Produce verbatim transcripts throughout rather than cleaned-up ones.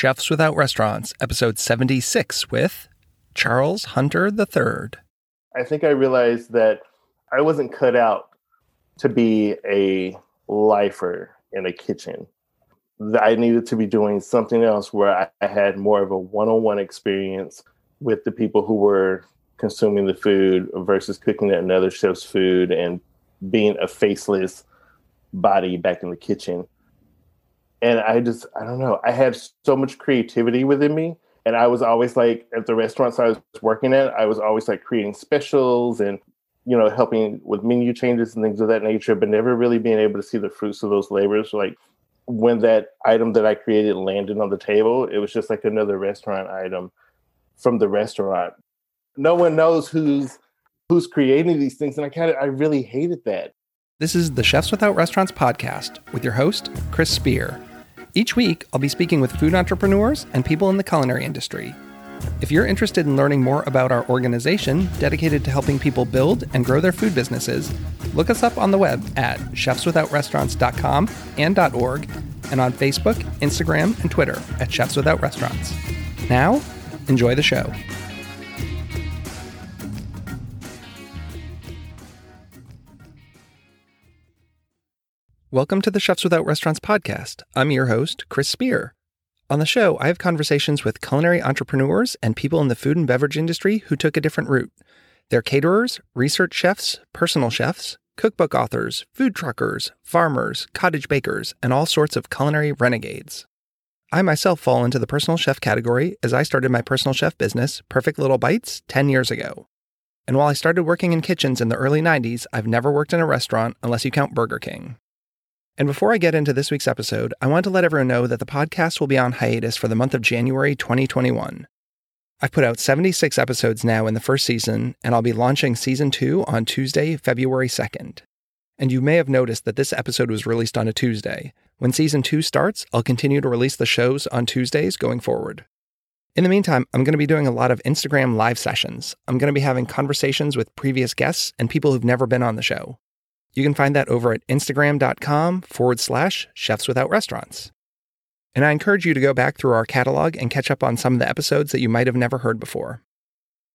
Chefs Without Restaurants, episode seventy-six with Charles Hunter the third. I think I realized that I wasn't cut out to be a lifer in a kitchen. I needed to be doing something else where I had more of a one-on-one experience with the people who were consuming the food versus cooking another chef's food and being a faceless body back in the kitchen. And I just, I don't know, I had so much creativity within me. And I was always like, at the restaurants I was working at, I was always like creating specials and, you know, helping with menu changes and things of that nature, but never really being able to see the fruits of those labors. Like when that item that I created landed on the table, it was just like another restaurant item from the restaurant. No one knows who's who's creating these things. And I kind of, I really hated that. This is the Chefs Without Restaurants podcast with your host, Chris Spear. Each week, I'll be speaking with food entrepreneurs and people in the culinary industry. If you're interested in learning more about our organization dedicated to helping people build and grow their food businesses, look us up on the web at chefs without restaurants dot com and .org, and on Facebook, Instagram, and Twitter at Chefs Without Restaurants. Now, enjoy the show. Welcome to the Chefs Without Restaurants podcast. I'm your host, Chris Spear. On the show, I have conversations with culinary entrepreneurs and people in the food and beverage industry who took a different route. They're caterers, research chefs, personal chefs, cookbook authors, food truckers, farmers, cottage bakers, and all sorts of culinary renegades. I myself fall into the personal chef category as I started my personal chef business, Perfect Little Bites, ten years ago. And while I started working in kitchens in the early nineties, I've never worked in a restaurant unless you count Burger King. And before I get into this week's episode, I want to let everyone know that the podcast will be on hiatus for the month of January twenty twenty-one. I've put out seventy-six episodes now in the first season, and I'll be launching season two on Tuesday, February second. And you may have noticed that this episode was released on a Tuesday. When season two starts, I'll continue to release the shows on Tuesdays going forward. In the meantime, I'm going to be doing a lot of Instagram live sessions. I'm going to be having conversations with previous guests and people who've never been on the show. You can find that over at Instagram.com forward slash Chefs Without Restaurants. And I encourage you to go back through our catalog and catch up on some of the episodes that you might have never heard before.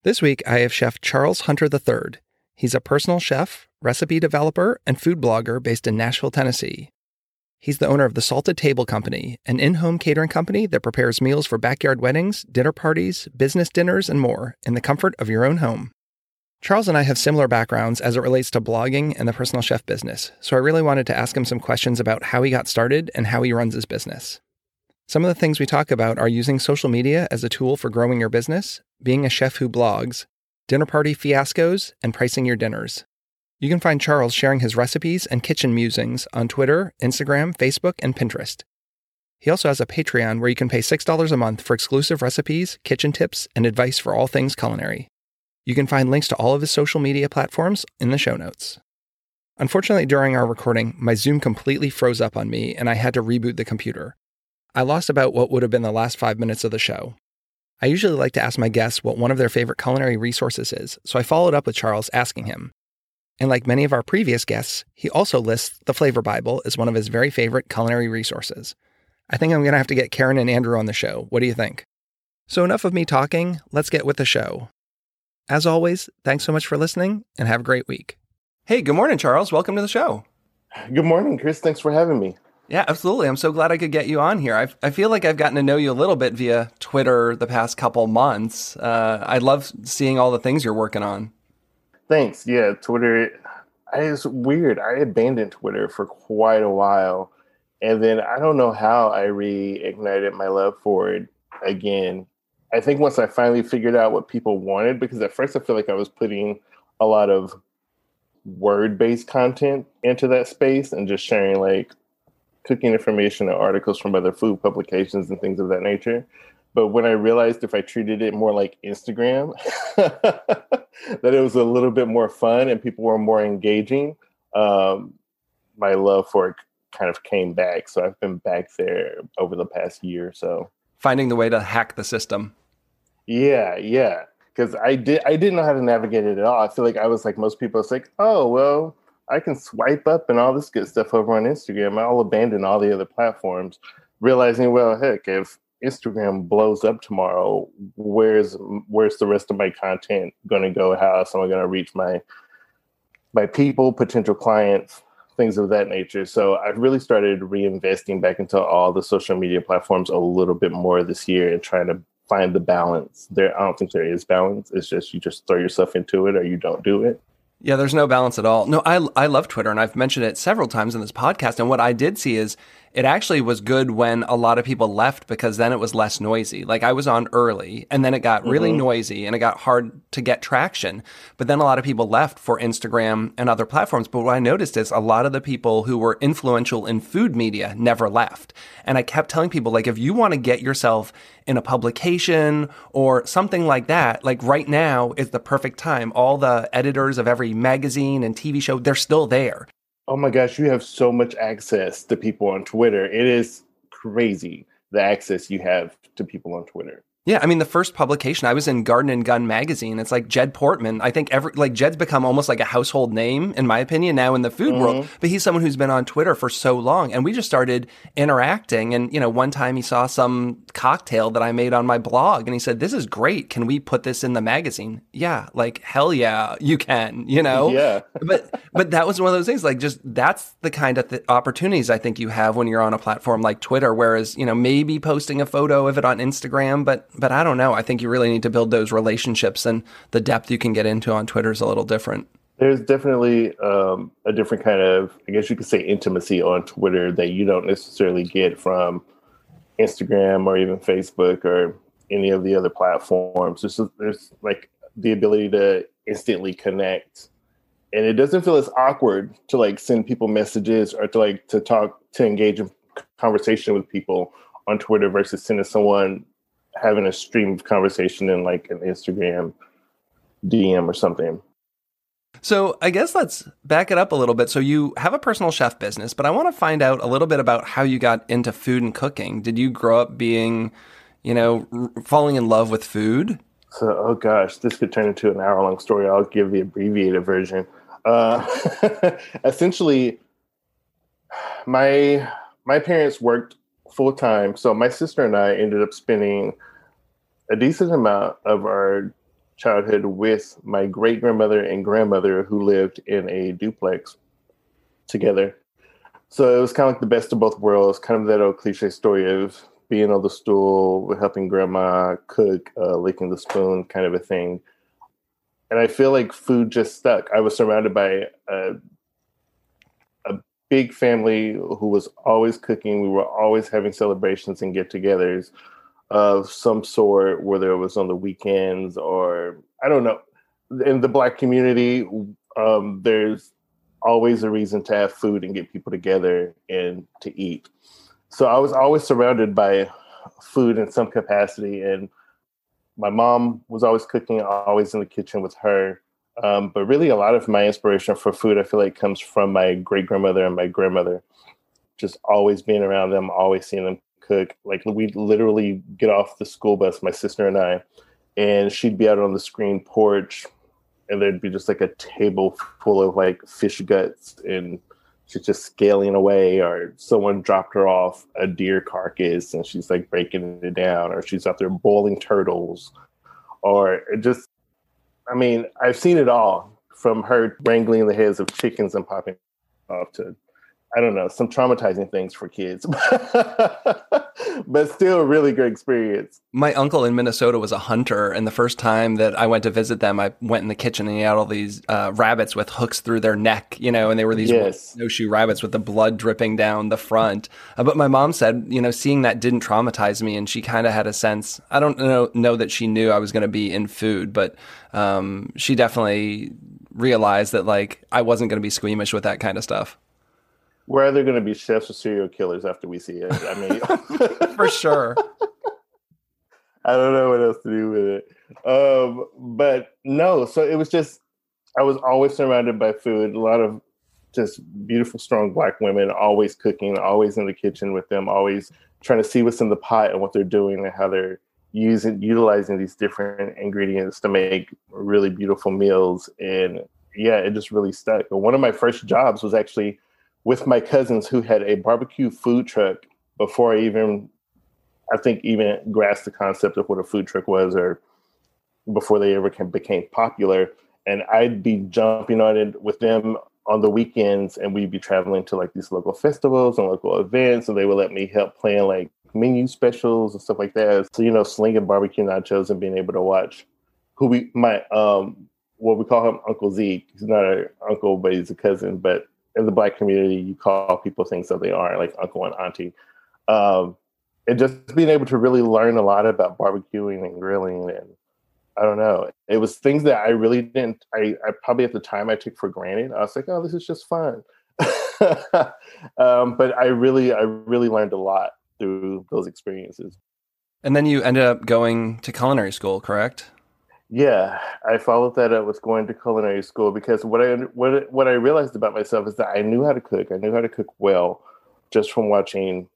This week, I have Chef Charles Hunter the third. He's a personal chef, recipe developer, and food blogger based in Nashville, Tennessee. He's the owner of the Salted Table Company, an in-home catering company that prepares meals for backyard weddings, dinner parties, business dinners, and more in the comfort of your own home. Charles and I have similar backgrounds as it relates to blogging and the personal chef business, so I really wanted to ask him some questions about how he got started and how he runs his business. Some of the things we talk about are using social media as a tool for growing your business, being a chef who blogs, dinner party fiascos, and pricing your dinners. You can find Charles sharing his recipes and kitchen musings on Twitter, Instagram, Facebook, and Pinterest. He also has a Patreon where you can pay six dollars a month for exclusive recipes, kitchen tips, and advice for all things culinary. You can find links to all of his social media platforms in the show notes. Unfortunately, during our recording, my Zoom completely froze up on me and I had to reboot the computer. I lost about what would have been the last five minutes of the show. I usually like to ask my guests what one of their favorite culinary resources is, so I followed up with Charles asking him. And like many of our previous guests, he also lists The Flavor Bible as one of his very favorite culinary resources. I think I'm going to have to get Karen and Andrew on the show. What do you think? So enough of me talking, let's get with the show. As always, thanks so much for listening and have a great week. Hey, good morning, Charles. Welcome to the show. Good morning, Chris. Thanks for having me. Yeah, absolutely. I'm so glad I could get you on here. I've, I feel like I've gotten to know you a little bit via Twitter the past couple months. Uh, I love seeing all the things you're working on. Thanks. Yeah, Twitter, it's weird. I abandoned Twitter for quite a while. And then I don't know how I reignited my love for it again. I think once I finally figured out what people wanted, because at first I feel like I was putting a lot of word-based content into that space and just sharing like cooking information and articles from other food publications and things of that nature. But when I realized if I treated it more like Instagram, that it was a little bit more fun and people were more engaging, um, my love for it kind of came back. So I've been back there over the past year or so. Finding the way to hack the system. Yeah, yeah. Because I, did, I didn't know how to navigate it at all. I feel like I was like most people. It's like, oh, well, I can swipe up and all this good stuff over on Instagram. I'll abandon all the other platforms. Realizing, well, heck, if Instagram blows up tomorrow, where's where's the rest of my content going to go? How is someone going to reach my my people, potential clients, things of that nature? So I've really started reinvesting back into all the social media platforms a little bit more this year and trying to find the balance there. I don't think there is balance. It's just, you just throw yourself into it or you don't do it. Yeah, there's no balance at all. No, I I love Twitter, and I've mentioned it several times in this podcast. And what I did see is it actually was good when a lot of people left, because then it was less noisy. Like, I was on early, and then it got really mm-hmm. noisy, and it got hard to get traction. But then a lot of people left for Instagram and other platforms. But what I noticed is a lot of the people who were influential in food media never left. And I kept telling people, like, if you want to get yourself in a publication or something like that, like right now is the perfect time. All the editors of every magazine and T V show, they're still there. Oh my gosh, you have so much access to people on Twitter. It is crazy the access you have to people on Twitter. Yeah, I mean, the first publication, I was in Garden and Gun magazine. It's like Jed Portman. I think every like Jed's become almost like a household name, in my opinion, now in the food mm-hmm. world. But he's someone who's been on Twitter for so long. And we just started interacting. And, you know, one time he saw some cocktail that I made on my blog. And he said, this is great. Can we put this in the magazine? Yeah, like, hell yeah, you can, you know? Yeah. but but that was one of those things, like, just that's the kind of th- opportunities I think you have when you're on a platform like Twitter. Whereas, you know, maybe posting a photo of it on Instagram, but... But I don't know. I think you really need to build those relationships, and the depth you can get into on Twitter is a little different. There's definitely um, a different kind of, I guess you could say, intimacy on Twitter that you don't necessarily get from Instagram or even Facebook or any of the other platforms. There's, there's like the ability to instantly connect. And it doesn't feel as awkward to like send people messages or to like to talk, to engage in conversation with people on Twitter versus sending someone having a stream of conversation in like an Instagram D M or something. So I guess let's back it up a little bit. So you have a personal chef business, but I want to find out a little bit about how you got into food and cooking. Did you grow up being, you know, falling in love with food? So, oh gosh, this could turn into an hour long story. I'll give the abbreviated version. Uh, essentially, my, my parents worked full time. So my sister and I ended up spending a decent amount of our childhood with my great grandmother and grandmother, who lived in a duplex together. So it was kind of like the best of both worlds, kind of that old cliche story of being on the stool, helping grandma cook, uh, licking the spoon kind of a thing. And I feel like food just stuck. I was surrounded by a big family who was always cooking. We were always having celebrations and get-togethers of some sort, whether it was on the weekends or, I don't know, in the Black community, um, there's always a reason to have food and get people together and to eat. So I was always surrounded by food in some capacity, and my mom was always cooking, always in the kitchen with her. Um, but really, a lot of my inspiration for food, I feel like, comes from my great grandmother and my grandmother. Just always being around them, always seeing them cook. Like, we literally get off the school bus, my sister and I, and she'd be out on the screen porch, and there'd be just like a table full of like fish guts, and she's just scaling away, or someone dropped her off a deer carcass, and she's like breaking it down, or she's out there boiling turtles, or just. I mean, I've seen it all, from her wrangling the heads of chickens and popping off to, I don't know, some traumatizing things for kids, but still a really good experience. My uncle in Minnesota was a hunter, and the first time that I went to visit them, I went in the kitchen and he had all these uh, rabbits with hooks through their neck, you know, and they were these yes. snowshoe rabbits with the blood dripping down the front. Uh, but my mom said, you know, seeing that didn't traumatize me, and she kind of had a sense, I don't know, know that she knew I was going to be in food, but um, she definitely realized that, like, I wasn't going to be squeamish with that kind of stuff. We're either going to be chefs or serial killers after we see it. I mean, for sure. I don't know what else to do with it. Um, but no, so it was just, I was always surrounded by food. A lot of just beautiful, strong Black women, always cooking, always in the kitchen with them, always trying to see what's in the pot and what they're doing and how they're using, utilizing these different ingredients to make really beautiful meals. And yeah, it just really stuck. But one of my first jobs was actually with my cousins, who had a barbecue food truck before I even I think even grasped the concept of what a food truck was, or before they ever can, became popular. And I'd be jumping on it with them on the weekends, and we'd be traveling to like these local festivals and local events, and they would let me help plan like menu specials and stuff like that. So, you know, slinging barbecue nachos and being able to watch who we, my, um, what we call him, Uncle Zeke. He's not an uncle, but he's a cousin. But in the Black community, you call people things that they aren't, like uncle and auntie. Um, and just being able to really learn a lot about barbecuing and grilling, and I don't know. It was things that I really didn't, I, I probably at the time I took for granted. I was like, oh, this is just fun. um, but I really, I really learned a lot through those experiences. And then you ended up going to culinary school, correct? Yeah, I followed that up with going to culinary school, because what I what what I realized about myself is that I knew how to cook. I knew how to cook well just from watching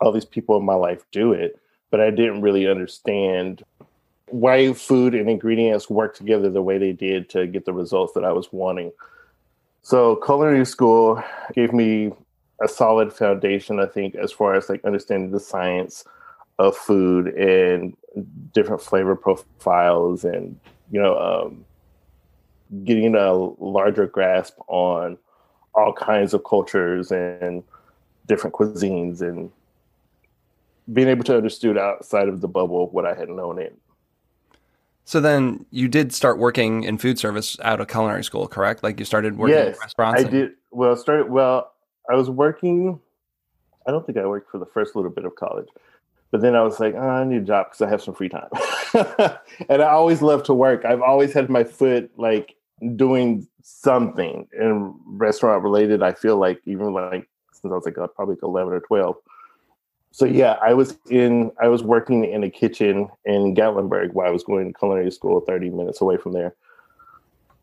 all these people in my life do it, but I didn't really understand why food and ingredients work together the way they did to get the results that I was wanting. So culinary school gave me a solid foundation, I think, as far as like understanding the science of food and different flavor profiles, and, you know, um, getting a larger grasp on all kinds of cultures and different cuisines, and being able to understand outside of the bubble of what I had known in. So then you did start working in food service out of culinary school, correct? Like you started working yes, in restaurants? I and- did. Well, started, well, I was working, I don't think I worked for the first little bit of college. But then I was like, oh, I need a job because I have some free time. And I always love to work. I've always had my foot like doing something in restaurant related. I feel like even like since I was like oh, probably like eleven or twelve. So yeah, I was in, I was working in a kitchen in Gatlinburg while I was going to culinary school thirty minutes away from there.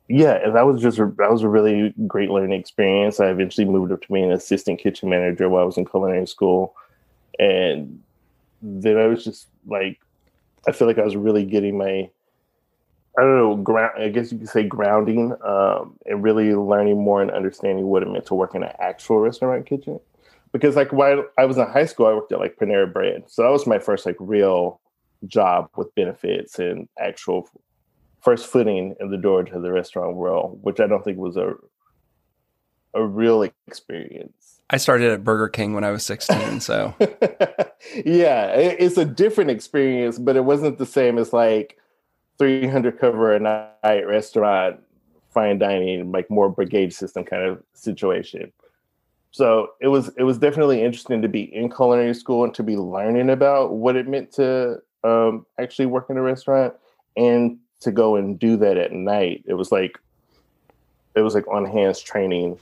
Yeah, and that was just, a, that was a really great learning experience. I eventually moved up to being an assistant kitchen manager while I was in culinary school. And then I was just like, I feel like I was really getting my, I don't know, ground, I guess you could say grounding, um, and really learning more and understanding what it meant to work in an actual restaurant kitchen. Because like while I was in high school, I worked at like Panera Bread. So that was my first like real job with benefits and actual first footing in the door to the restaurant world, which I don't think was a a real experience. I started at Burger King when I was sixteen, so. Yeah, it's a different experience, but it wasn't the same as like three hundred cover a night restaurant, fine dining, like more brigade system kind of situation. So it was it was definitely interesting to be in culinary school and to be learning about what it meant to um, actually work in a restaurant, and to go and do that at night. It was like, it was like on-hands training.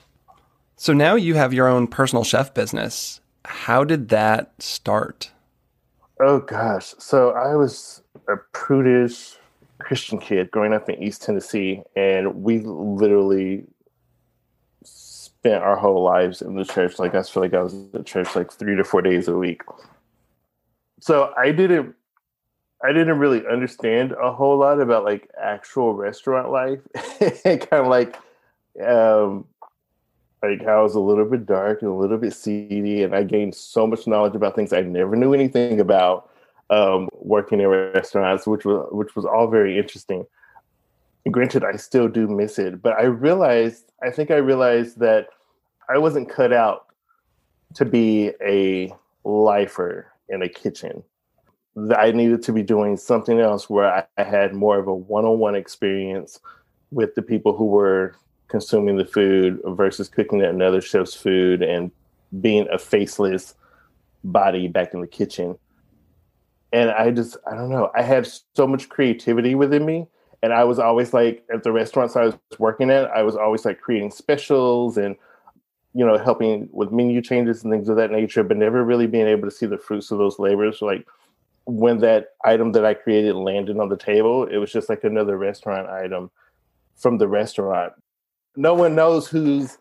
So now you have your own personal chef business. How did that start? Oh, gosh. So I was a prudish Christian kid growing up in East Tennessee, and we literally spent our whole lives in the church. Like, I feel like I was at the church like three to four days a week. So I didn't, I didn't really understand a whole lot about like actual restaurant life. Kind of like, um, Like how it was a little bit dark and a little bit seedy, and I gained so much knowledge about things I never knew anything about um, working in restaurants, which was which was all very interesting. Granted, I still do miss it, but I realized, I think I realized that I wasn't cut out to be a lifer in a kitchen. That I needed to be doing something else where I, I had more of a one-on-one experience with the people who were consuming the food versus cooking another chef's food and being a faceless body back in the kitchen. And I just, I don't know, I had so much creativity within me. And I was always like, at the restaurants I was working at, I was always like creating specials and, you know, helping with menu changes and things of that nature, but never really being able to see the fruits of those labors. Like when that item that I created landed on the table, it was just like another restaurant item from the restaurant. No one knows who's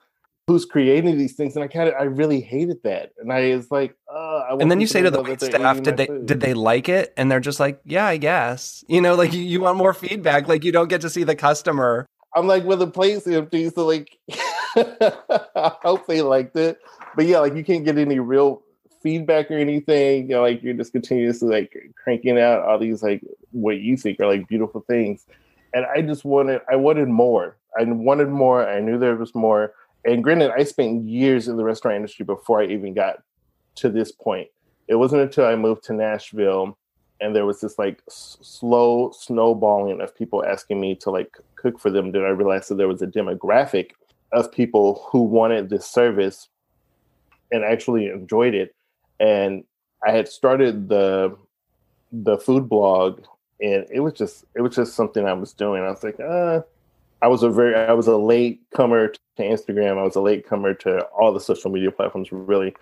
who's creating these things, and I kind of I really hated that. And I was like, oh, I want. And then you say to the wait staff, did they food. did they like it? And they're just like, yeah, I guess. You know, like you, you want more feedback. Like you don't get to see the customer. I'm like, well, the plate's empty, so like, I hope they liked it. But yeah, like you can't get any real feedback or anything. You know, like you're just continuously like cranking out all these like what you think are like beautiful things. And I just wanted, I wanted more. I wanted more. I knew there was more. And granted, I spent years in the restaurant industry before I even got to this point. It wasn't until I moved to Nashville and there was this like s- slow snowballing of people asking me to like cook for them that I realized that there was a demographic of people who wanted this service and actually enjoyed it. And I had started the the food blog, and it was just it was just something I was doing. I was like, uh, I was a very I was a late comer to Instagram. I was a late comer to all the social media platforms, really.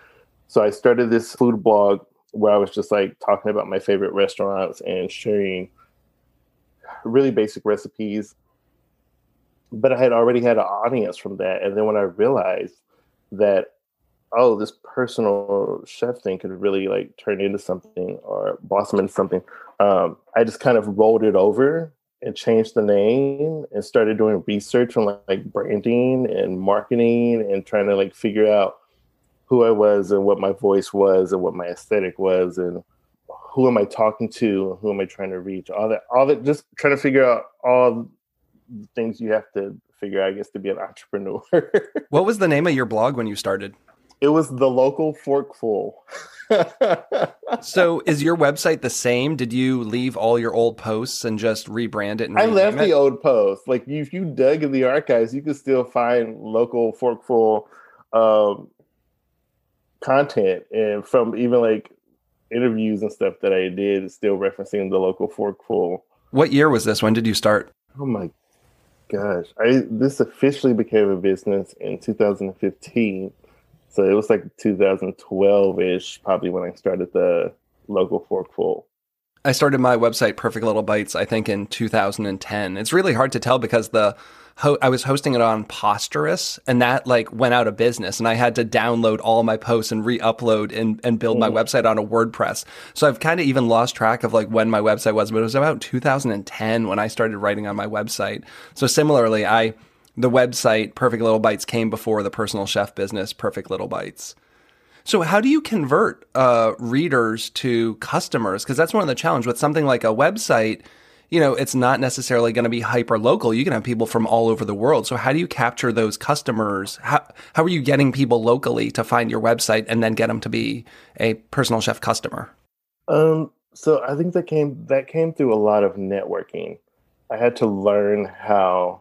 So I started this food blog where I was just like talking about my favorite restaurants and sharing really basic recipes. But I had already had an audience from that. And then when I realized that, oh, this personal chef thing could really like turn into something or blossom into something, um, I just kind of rolled it over and changed the name and started doing research on like branding and marketing and trying to like figure out who I was and what my voice was and what my aesthetic was and who am I talking to, who am I trying to reach, all that, all that, just trying to figure out all the things you have to figure out, I guess, to be an entrepreneur. What was the name of your blog when you started? It was The Local Forkful. So is your website the same? Did you leave all your old posts and just rebrand it? And I left it? The old posts. Like if you dug in the archives, you could still find Local Forkful um, content, and from even like interviews and stuff that I did, still referencing The Local Forkful. What year was this? When did you start? Oh my gosh. I, this officially became a business in two thousand fifteen. So it was like two thousand twelve-ish, probably when I started The Local Forkful. I started my website, Perfect Little Bites, I think in two thousand ten. It's really hard to tell because the ho- I was hosting it on Posterous, and that like went out of business, and I had to download all my posts and re-upload and, and build my mm. website on a WordPress. So I've kind of even lost track of like when my website was, but it was about two thousand ten when I started writing on my website. So similarly, I... the website, Perfect Little Bites, came before the personal chef business, Perfect Little Bites. So how do you convert uh, readers to customers? Because that's one of the challenges with something like a website. You know, it's not necessarily going to be hyper local. You can have people from all over the world. So how do you capture those customers? How, how are you getting people locally to find your website and then get them to be a personal chef customer? Um, so I think that came that came through a lot of networking. I had to learn how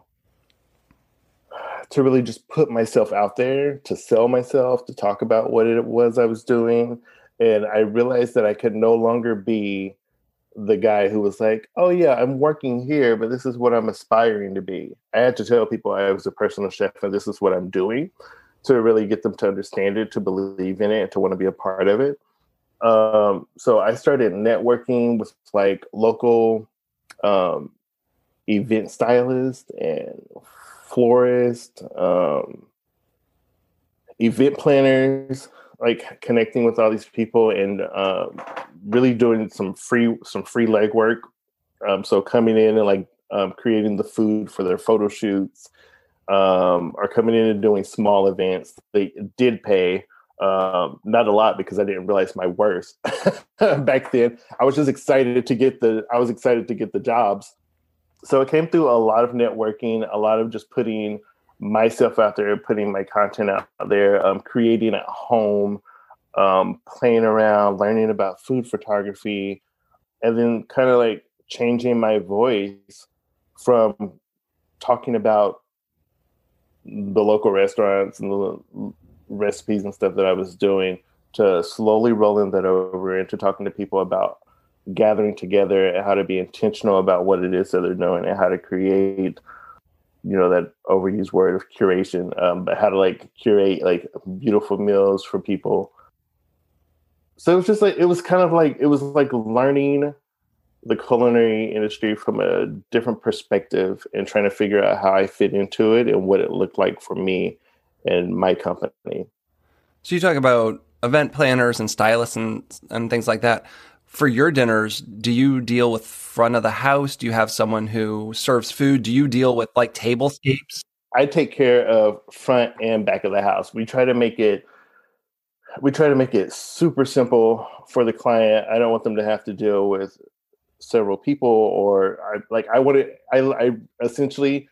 to really just put myself out there, to sell myself, to talk about what it was I was doing. And I realized that I could no longer be the guy who was like, oh yeah, I'm working here, but this is what I'm aspiring to be. I had to tell people I was a personal chef and this is what I'm doing to really get them to understand it, to believe in it, and to want to be a part of it. Um, so I started networking with like local um, event stylists and florist, um, event planners, like connecting with all these people and uh, really doing some free some free legwork. Um, so coming in and like um, creating the food for their photo shoots, um, or coming in and doing small events. They did pay, um, not a lot because I didn't realize my worth back then. I was just excited to get the I was excited to get the jobs. So it came through a lot of networking, a lot of just putting myself out there, putting my content out there, um, creating at home, um, playing around, learning about food photography, and then kind of like changing my voice from talking about the local restaurants and the recipes and stuff that I was doing to slowly rolling that over into talking to people about gathering together and how to be intentional about what it is that they're doing and how to create, you know, that overused word of curation, um, but how to like curate like beautiful meals for people. So it was just like, it was kind of like, it was like learning the culinary industry from a different perspective and trying to figure out how I fit into it and what it looked like for me and my company. So you talk about event planners and stylists and, and things like that. For your dinners, do you deal with front of the house? Do you have someone who serves food? Do you deal with like tablescapes? I take care of front and back of the house. We try to make it we try to make it super simple for the client. I don't want them to have to deal with several people, or I, like I want to, I, I essentially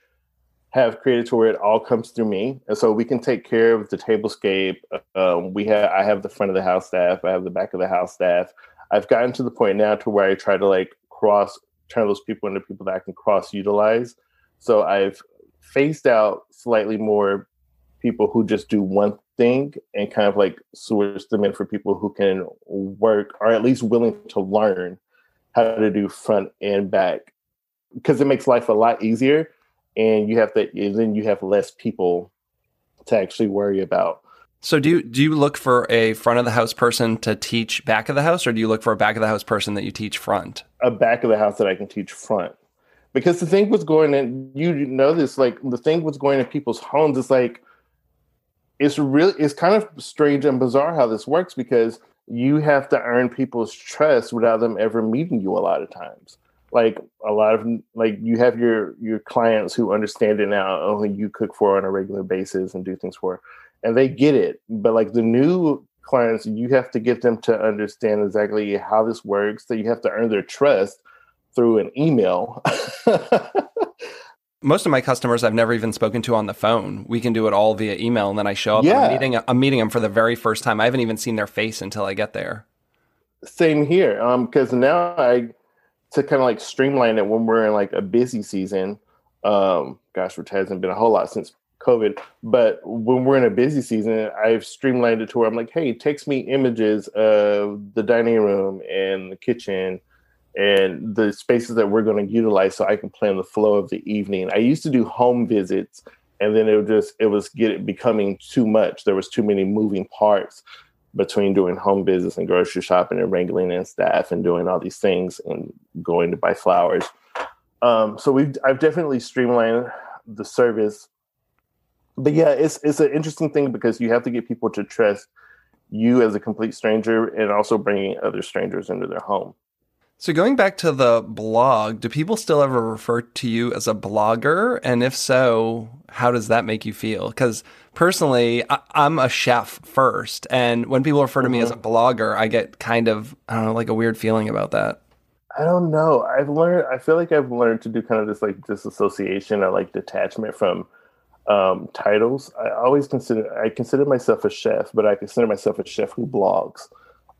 have created to where it all comes through me. And so we can take care of the tablescape. Uh, we have, I have the front of the house staff. I have the back of the house staff. I've gotten to the point now to where I try to like cross, turn those people into people that I can cross utilize. So I've phased out slightly more people who just do one thing and kind of like switch them in for people who can work or at least willing to learn how to do front and back, because it makes life a lot easier. And you have to, and then you have less people to actually worry about. So do you, do you look for a front of the house person to teach back of the house, or do you look for a back of the house person that you teach front? A back of the house that I can teach front. Because the thing was going in, you know this, like the thing was going in people's homes. It's like, it's really, it's kind of strange and bizarre how this works, because you have to earn people's trust without them ever meeting you a lot of times. Like a lot of, like you have your, your clients who understand it now, oh, you cook for on a regular basis and do things for, and they get it. But like the new clients, you have to get them to understand exactly how this works, that you have to earn their trust through an email. Most of my customers I've never even spoken to on the phone. We can do it all via email, and then I show up. Yeah. I'm meeting, I'm meeting them for the very first time. I haven't even seen their face until I get there. Same here, um, because now I, to kind of like streamline it when we're in like a busy season, um, gosh, which hasn't been a whole lot since COVID, but when we're in a busy season, I've streamlined it to where I'm like, hey, text me images of the dining room and the kitchen and the spaces that we're going to utilize so I can plan the flow of the evening. I used to do home visits, and then it would just, it was get it becoming too much. There was too many moving parts between doing home visits and grocery shopping and wrangling and staff and doing all these things and going to buy flowers. Um, so we've, I've definitely streamlined the service, but yeah, it's, it's an interesting thing because you have to get people to trust you as a complete stranger, and also bringing other strangers into their home. So going back to the blog, do people still ever refer to you as a blogger? And if so, how does that make you feel? Because personally, I- I'm a chef first. And when people refer to me as a blogger, I get kind of, I don't know, like a weird feeling about that. I don't know. I've learned, I feel like I've learned to do kind of this like disassociation or like detachment from um, titles. I always consider, I consider myself a chef, but I consider myself a chef who blogs.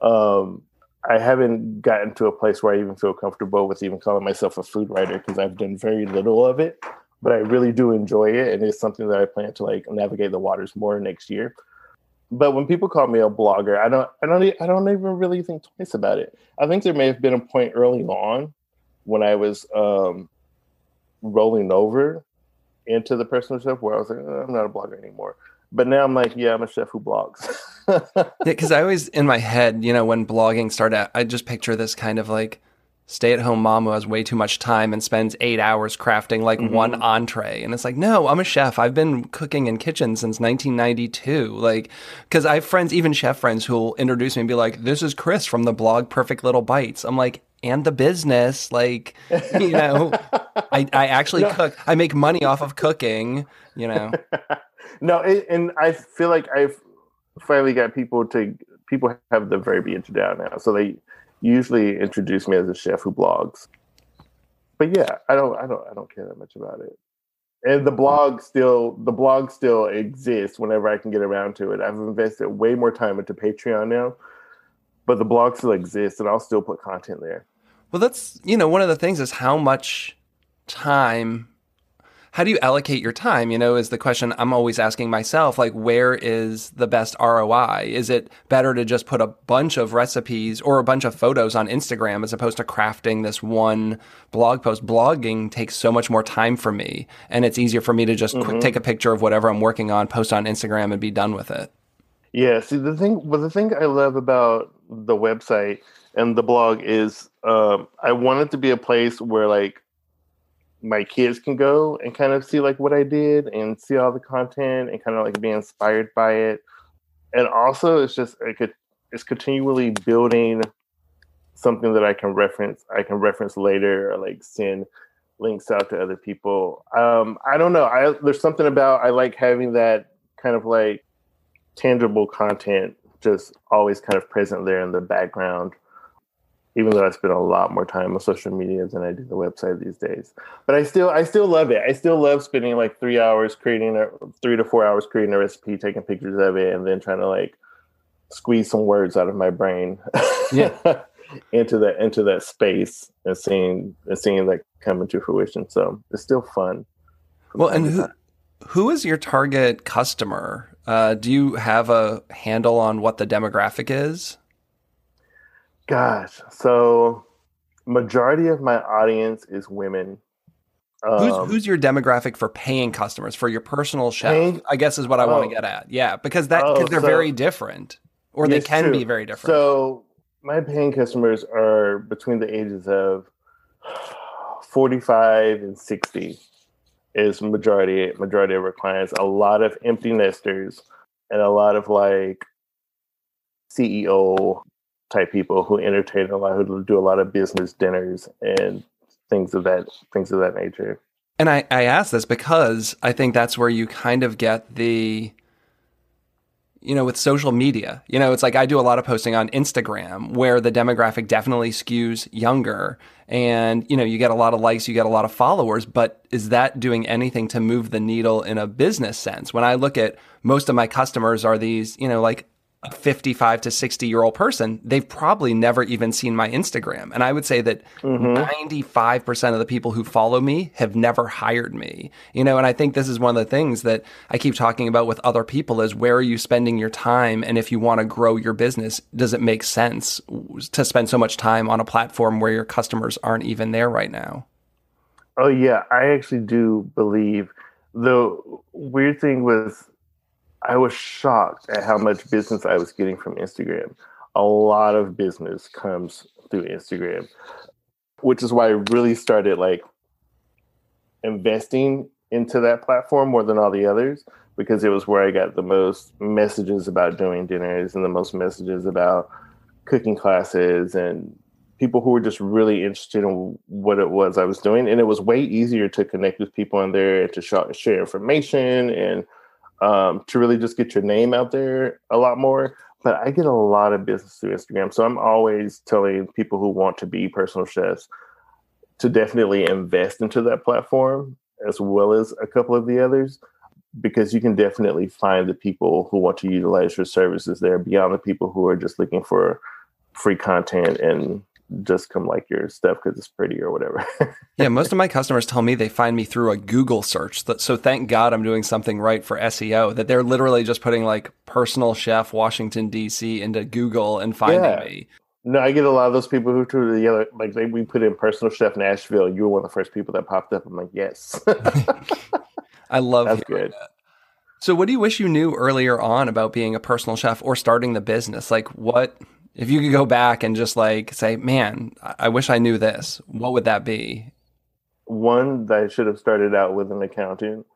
Um I haven't gotten to a place where I even feel comfortable with even calling myself a food writer, because I've done very little of it, but I really do enjoy it. And it's something that I plan to like navigate the waters more next year. But when people call me a blogger, I don't, I don't, I don't even really think twice about it. I think there may have been a point early on when I was um, rolling over into the personal chef where I was like, oh, I'm not a blogger anymore. But now I'm like, yeah, I'm a chef who blogs. Because yeah, I always, in my head, you know, when blogging started, I just picture this kind of like stay-at-home mom who has way too much time and spends eight hours crafting like mm-hmm. one entree. And it's like, no, I'm a chef. I've been cooking in kitchens since nineteen ninety-two. Like, because I have friends, even chef friends, who will introduce me and be like, this is Chris from the blog Perfect Little Bites. I'm like, and the business, like, you know, I, I actually no. cook. I make money off of cooking, you know. No, it, and I feel like I've finally got people to, people have the verbiage down now. So they usually introduce me as a chef who blogs. But yeah, I don't, I don't, I don't care that much about it. And the blog still, the blog still exists whenever I can get around to it. I've invested way more time into Patreon now, but the blog still exists and I'll still put content there. Well, that's, you know, one of the things is how much time. How do you allocate your time, you know, is the question I'm always asking myself, like, where is the best R O I? Is it better to just put a bunch of recipes or a bunch of photos on Instagram as opposed to crafting this one blog post? Blogging takes so much more time for me, and it's easier for me to just mm-hmm. quick take a picture of whatever I'm working on, post on Instagram, and be done with it. Yeah, see, the thing, well, the thing I love about the website and the blog is um, I want it to be a place where, like, my kids can go and kind of see like what I did and see all the content and kind of like be inspired by it. And also it's just, it could, it's continually building something that I can reference, I can reference later, or like send links out to other people. Um, I don't know. I, there's something about, I like having that kind of like tangible content just always kind of present there in the background, even though I spend a lot more time on social media than I do the website these days. But I still I still love it. I still love spending like three hours creating a three to four hours creating a recipe, taking pictures of it, and then trying to like squeeze some words out of my brain yeah. into that into that space and seeing and seeing that come into fruition. So it's still fun. Well, and who who is your target customer? Uh, do you have a handle on what the demographic is? Gosh, so majority of my audience is women. Um, who's, who's your demographic for paying customers, for your personal chef, paying, I guess is what I oh, want to get at. Yeah, because that oh, cause they're so, very different, or yes, they can true. be very different. So my paying customers are between the ages of forty-five and sixty is majority majority of our clients. A lot of empty nesters and a lot of like C E O type people who entertain a lot, who do a lot of business dinners and things of that things of that nature. And I, I ask this because I think that's where you kind of get the, you know, with social media, you know, it's like I do a lot of posting on Instagram where the demographic definitely skews younger and, you know, you get a lot of likes, you get a lot of followers, but is that doing anything to move the needle in a business sense? When I look at most of my customers are these, you know, like a fifty-five to sixty year old person, they've probably never even seen my Instagram. And I would say that mm-hmm. ninety-five percent of the people who follow me have never hired me, you know, and I think this is one of the things that I keep talking about with other people is where are you spending your time? And if you want to grow your business, does it make sense to spend so much time on a platform where your customers aren't even there right now? Oh yeah. I actually do believe the weird thing was, I was shocked at how much business I was getting from Instagram. A lot of business comes through Instagram, which is why I really started like investing into that platform more than all the others, because it was where I got the most messages about doing dinners and the most messages about cooking classes and people who were just really interested in what it was I was doing. And it was way easier to connect with people on there and to sh- share information and Um, to really just get your name out there a lot more. But I get a lot of business through Instagram. So I'm always telling people who want to be personal chefs to definitely invest into that platform as well as a couple of the others, because you can definitely find the people who want to utilize your services there beyond the people who are just looking for free content and just come like your stuff because it's pretty or whatever. Yeah, most of my customers tell me they find me through a Google search. So thank God I'm doing something right for S E O, that they're literally just putting like personal chef Washington, D C into Google and finding yeah. me. No, I get a lot of those people who threw the other, like they, we put in personal chef Nashville. You were one of the first people that popped up. I'm like, yes. I love That's good. that. So what do you wish you knew earlier on about being a personal chef or starting the business? Like what... If you could go back and just like say, man, I wish I knew this, what would that be? One, that I should have started out with an accountant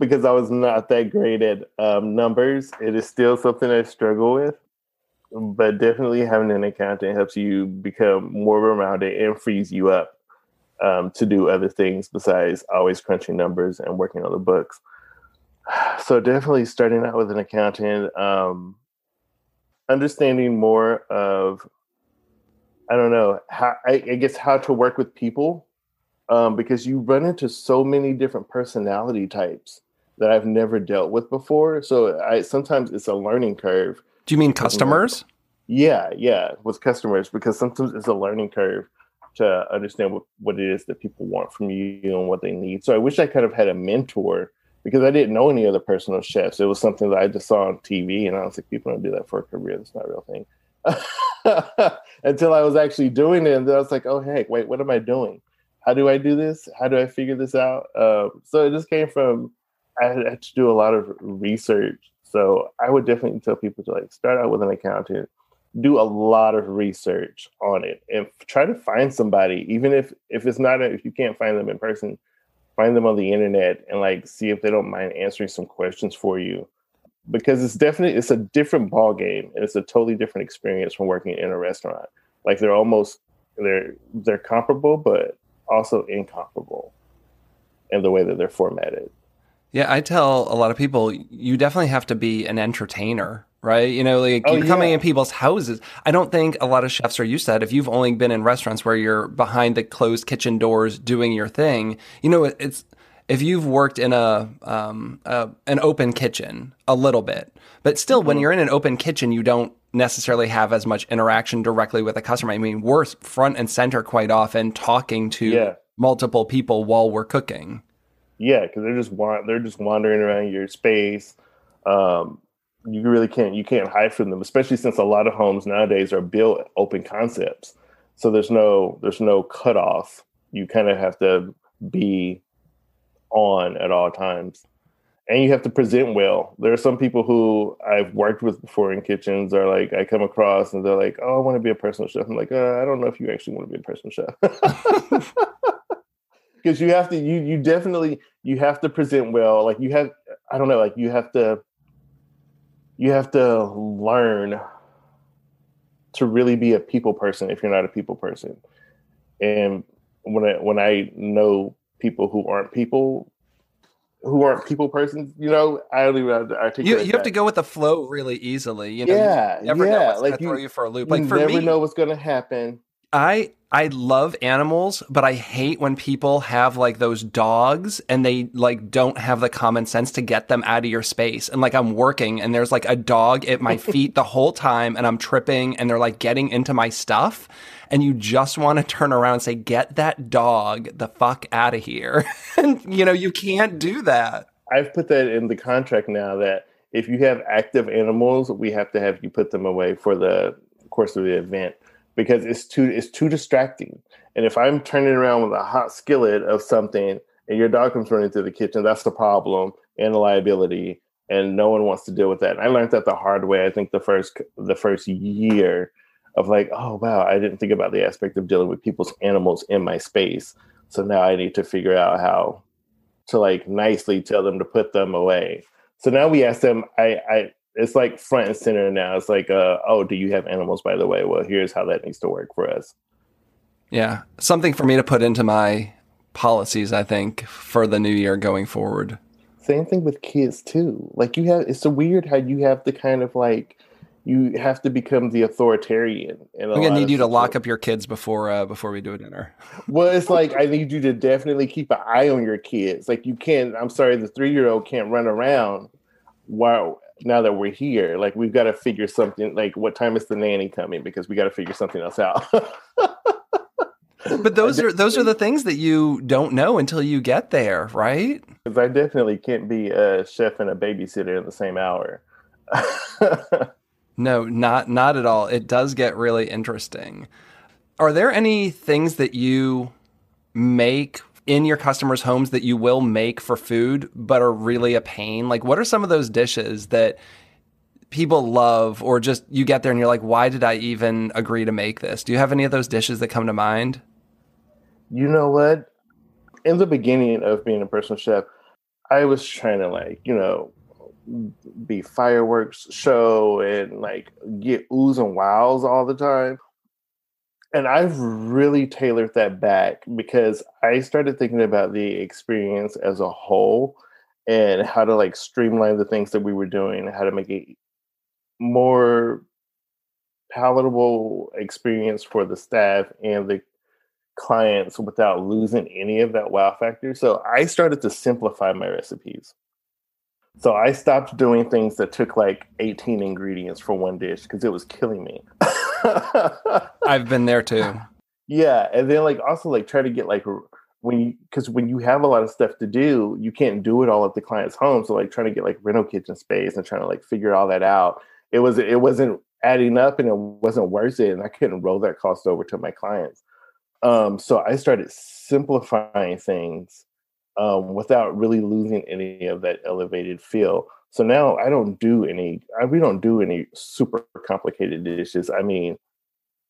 because I was not that great at um, numbers. It is still something I struggle with, but definitely having an accountant helps you become more rounded and frees you up um, to do other things besides always crunching numbers and working on the books. So definitely starting out with an accountant, um, understanding more of, I don't know, how I, I guess how to work with people um, because you run into so many different personality types that I've never dealt with before. So I sometimes it's a learning curve. Do you mean customers? Yeah, yeah, with customers, because sometimes it's a learning curve to understand what, what it is that people want from you and what they need. So I wish I kind of had a mentor, because I didn't know any other personal chefs. It was something that I just saw on T V, and I was like, people don't do that for a career. That's not a real thing. Until I was actually doing it, and then I was like, oh, heck, wait, what am I doing? How do I do this? How do I figure this out? Uh, so it just came from, I had to do a lot of research. So I would definitely tell people to like start out with an accountant, do a lot of research on it, and try to find somebody, even if, if it's not, a, if you can't find them in person, find them on the internet and like see if they don't mind answering some questions for you, because it's definitely, it's a different ball game and it's a totally different experience from working in a restaurant. Like they're almost, they're, they're comparable, but also incomparable in the way that they're formatted. Yeah, I tell a lot of people, you definitely have to be an entertainer, right? You know, like oh, you're yeah. coming in people's houses. I don't think a lot of chefs are used to that. If you've only been in restaurants where you're behind the closed kitchen doors doing your thing, you know, it's if you've worked in a, um, a an open kitchen a little bit, but still, mm-hmm. when you're in an open kitchen, you don't necessarily have as much interaction directly with a customer. I mean, we're front and center quite often, talking to yeah. multiple people while we're cooking. Yeah, because they're just wa- they're just wandering around your space. Um, you really can't you can't hide from them, especially since a lot of homes nowadays are built open concepts. So there's no there's no cutoff. You kind of have to be on at all times, and you have to present well. There are some people who I've worked with before in kitchens are like, I come across and they're like, "Oh, I want to be a personal chef." I'm like, uh, "I don't know if you actually want to be a personal chef." Because you have to, you you definitely, you have to present well. Like you have, I don't know, like you have to, you have to learn to really be a people person if you're not a people person. And when I, when I know people who aren't people, who aren't people persons, you know, I don't even have to articulate You, you that. have to go with the flow really easily. You know, yeah, you never yeah. know what's like going to throw you for a loop. Like you for never me, know what's going to happen. I I love animals, but I hate when people have like those dogs and they like don't have the common sense to get them out of your space. And like I'm working and there's like a dog at my feet the whole time and I'm tripping and they're like getting into my stuff. And you just want to turn around and say, get that dog the fuck out of here. And you know, you can't do that. I've put that in the contract now that if you have active animals, we have to have you put them away for the course of the event. Because it's too it's too distracting. And if I'm turning around with a hot skillet of something and your dog comes running through the kitchen, that's the problem and the liability. And no one wants to deal with that. And I learned that the hard way, I think the first the first year of like, oh, wow, I didn't think about the aspect of dealing with people's animals in my space. So now I need to figure out how to like nicely tell them to put them away. So now we ask them, I I. It's like front and center now. It's like, uh, oh, do you have animals, by the way? Well, here's how that needs to work for us. Yeah. Something for me to put into my policies, I think, for the new year going forward. Same thing with kids, too. Like you have, it's so weird how you have to kind of like, you have to become the authoritarian. In a I'm going to need you to lock up your kids before uh, before we do a dinner. Well, it's like, I need you to definitely keep an eye on your kids. Like you can't, I'm sorry, the three-year-old can't run around while... Now that we're here, like we've got to figure something, like what time is the nanny coming? Because we got to figure something else out. But those are those are the things that you don't know until you get there, right? Because I definitely can't be a chef and a babysitter in the same hour. No, not not at all. It does get really interesting. Are there any things that you make in your customers' homes that you will make for food, but are really a pain? Like, what are some of those dishes that people love, or just you get there and you're like, why did I even agree to make this? Do you have any of those dishes that come to mind? You know what? In the beginning of being a personal chef, I was trying to like, you know, be fireworks show and like get oohs and wows all the time. And I've really tailored that back because I started thinking about the experience as a whole and how to like streamline the things that we were doing, how to make it more palatable experience for the staff and the clients without losing any of that wow factor. So I started to simplify my recipes. So I stopped doing things that took like eighteen ingredients for one dish because it was killing me. I've been there too. Yeah. And then like also like try to get like when you, because when you have a lot of stuff to do, you can't do it all at the client's home. So like trying to get like rental kitchen space and trying to like figure all that out. It was, it wasn't adding up and it wasn't worth it. And I couldn't roll that cost over to my clients. Um, so I started simplifying things um, without really losing any of that elevated feel. So now I don't do any, I, we don't do any super complicated dishes. I mean,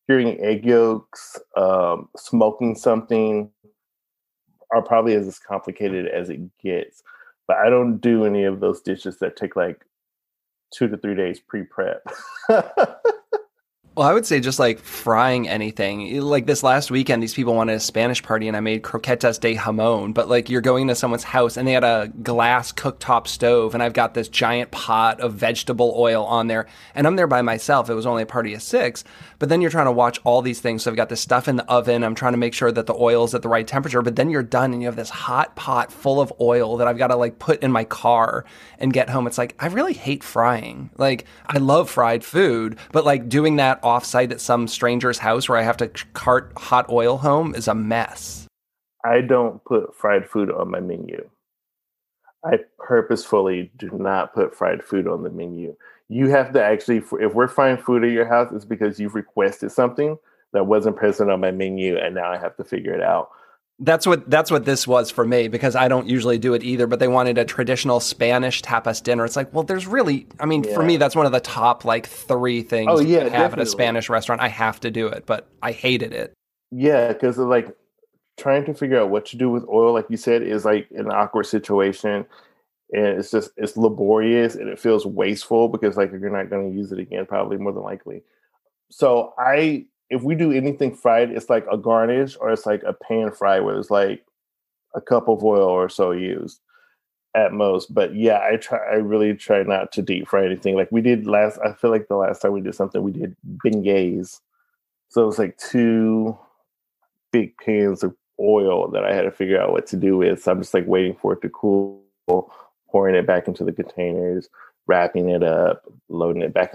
curing egg yolks, um, smoking something are probably as complicated as it gets. But I don't do any of those dishes that take like two to three days pre-prep. Well, I would say just like frying anything. Like this last weekend, these people wanted a Spanish party and I made croquetas de jamón. But like you're going to someone's house and they had a glass cooktop stove and I've got this giant pot of vegetable oil on there. And I'm there by myself. It was only a party of six. But then you're trying to watch all these things. So I've got this stuff in the oven. I'm trying to make sure that the oil is at the right temperature. But then you're done and you have this hot pot full of oil that I've got to like put in my car and get home. It's like, I really hate frying. Like I love fried food, but like doing that offsite at some stranger's house where I have to cart hot oil home is a mess. I don't put fried food on my menu. I purposefully do not put fried food on the menu. You have to actually, if we're frying food at your house, it's because you've requested something that wasn't present on my menu and now I have to figure it out. That's what that's what this was for me, because I don't usually do it either, but they wanted a traditional Spanish tapas dinner. It's like, well, there's really, I mean, yeah. for me, that's one of the top like three things oh, yeah, you have definitely. At a Spanish restaurant. I have to do it, but I hated it. Yeah, because like trying to figure out what to do with oil, like you said, is like an awkward situation. And it's just, it's laborious and it feels wasteful because like you're not going to use it again, probably more than likely. So I... If we do anything fried, it's like a garnish or it's like a pan fry where it's like a cup of oil or so used at most. But yeah, I try. I really try not to deep fry anything. Like we did last, I feel like the last time we did something, we did beignets. So it was like two big pans of oil that I had to figure out what to do with. So I'm just like waiting for it to cool, pouring it back into the containers, wrapping it up, loading it back.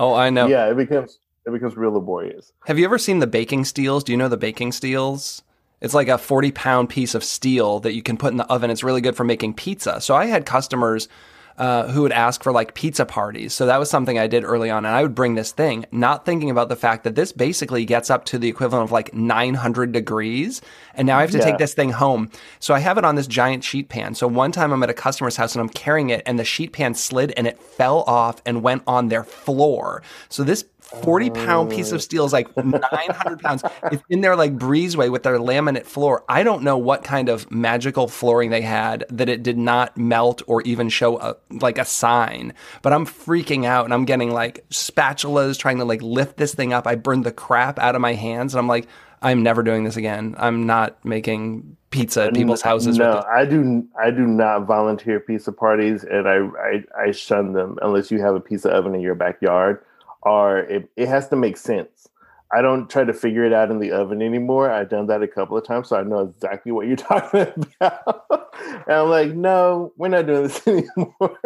Oh, I know. Yeah, it becomes... It becomes real laborious. Have you ever seen the baking steels? Do you know the baking steels? It's like a forty-pound piece of steel that you can put in the oven. It's really good for making pizza. So I had customers uh, who would ask for like pizza parties. So that was something I did early on. And I would bring this thing, not thinking about the fact that this basically gets up to the equivalent of like nine hundred degrees. And now I have to yeah. take this thing home. So I have it on this giant sheet pan. So one time I'm at a customer's house and I'm carrying it and the sheet pan slid and it fell off and went on their floor. So this forty pound piece of steel is like nine hundred pounds. It's in their like breezeway with their laminate floor. I don't know what kind of magical flooring they had that it did not melt or even show a, like a sign, but I'm freaking out and I'm getting like spatulas trying to like lift this thing up. I burned the crap out of my hands and I'm like, I'm never doing this again. I'm not making pizza at people's houses. No, with this. I do. I do not volunteer pizza parties and I, I, I shun them unless you have a pizza oven in your backyard. Are it, it has to make sense. I don't try to figure it out in the oven anymore. I've done that a couple of times, so I know exactly what you're talking about. And I'm like, no, we're not doing this anymore.